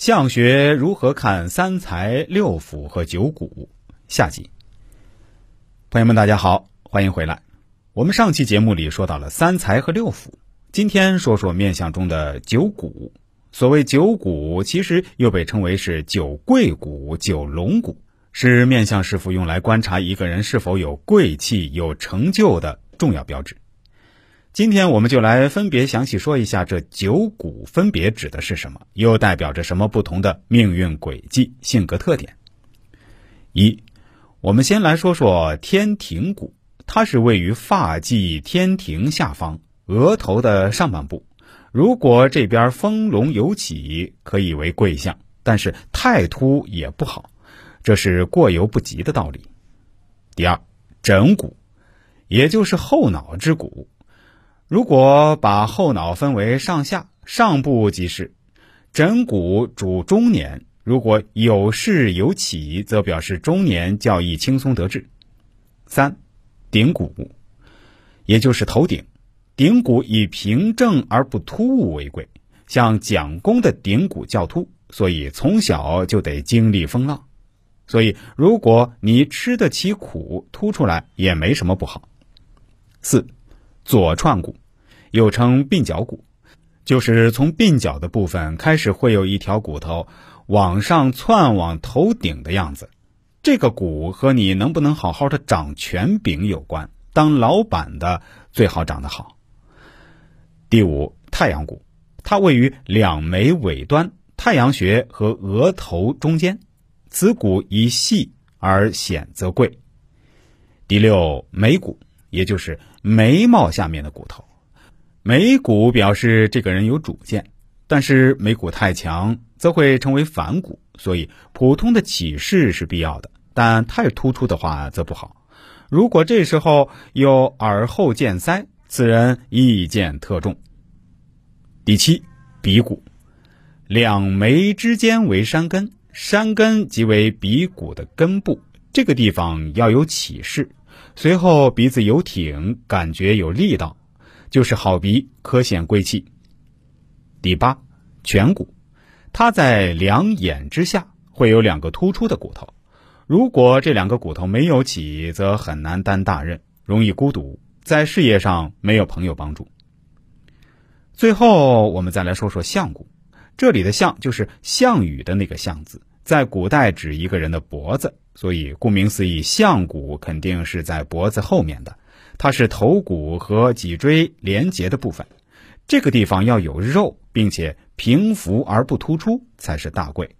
相学如何看三才、六腑和九谷？下集。朋友们，大家好，欢迎回来。我们上期节目里说到了三才和六腑，今天说说面相中的九谷。所谓九谷，其实又被称为是九贵谷、九龙谷，是面相师傅用来观察一个人是否有贵气、有成就的重要标志。今天我们就来分别详细说一下这九谷分别指的是什么，又代表着什么不同的命运轨迹、性格特点。一，我们先来说说天庭谷，它是位于发际天庭下方，额头的上半部。如果这边丰隆有起，可以为贵相，但是太突也不好，这是过犹不及的道理。第二，枕骨，也就是后脑之骨。如果把后脑分为上下，上部即是枕骨主中年，如果有事有起，则表示中年较易轻松得志。三，顶骨，也就是头顶，顶骨以平正而不突兀为贵，像蒋公的顶骨较突，所以从小就得经历风浪，所以如果你吃得起苦，突出来也没什么不好。四，左串骨，又称鬓角骨，就是从鬓角的部分开始会有一条骨头往上窜往头顶的样子。这个骨和你能不能好好的掌权柄有关，当老板的最好长得好。第五，太阳骨，它位于两眉尾端，太阳穴和额头中间，此骨以细而显则贵。第六，眉骨，也就是眉毛下面的骨头，眉骨表示这个人有主见，但是眉骨太强则会成为反骨，所以普通的起势是必要的，但太突出的话则不好。如果这时候有耳后见腮，此人意见特重。第七，鼻骨，两眉之间为山根，山根即为鼻骨的根部，这个地方要有起势，随后鼻子有挺，感觉有力道，就是好鼻，可显贵气。第八，颧骨，它在两眼之下会有两个突出的骨头，如果这两个骨头没有起，则很难担大任，容易孤独，在事业上没有朋友帮助。最后我们再来说说项骨，这里的项就是项羽的那个项字，在古代指一个人的脖子，所以顾名思义，项骨肯定是在脖子后面的，它是头骨和脊椎连结的部分，这个地方要有肉，并且平伏而不突出才是大贵，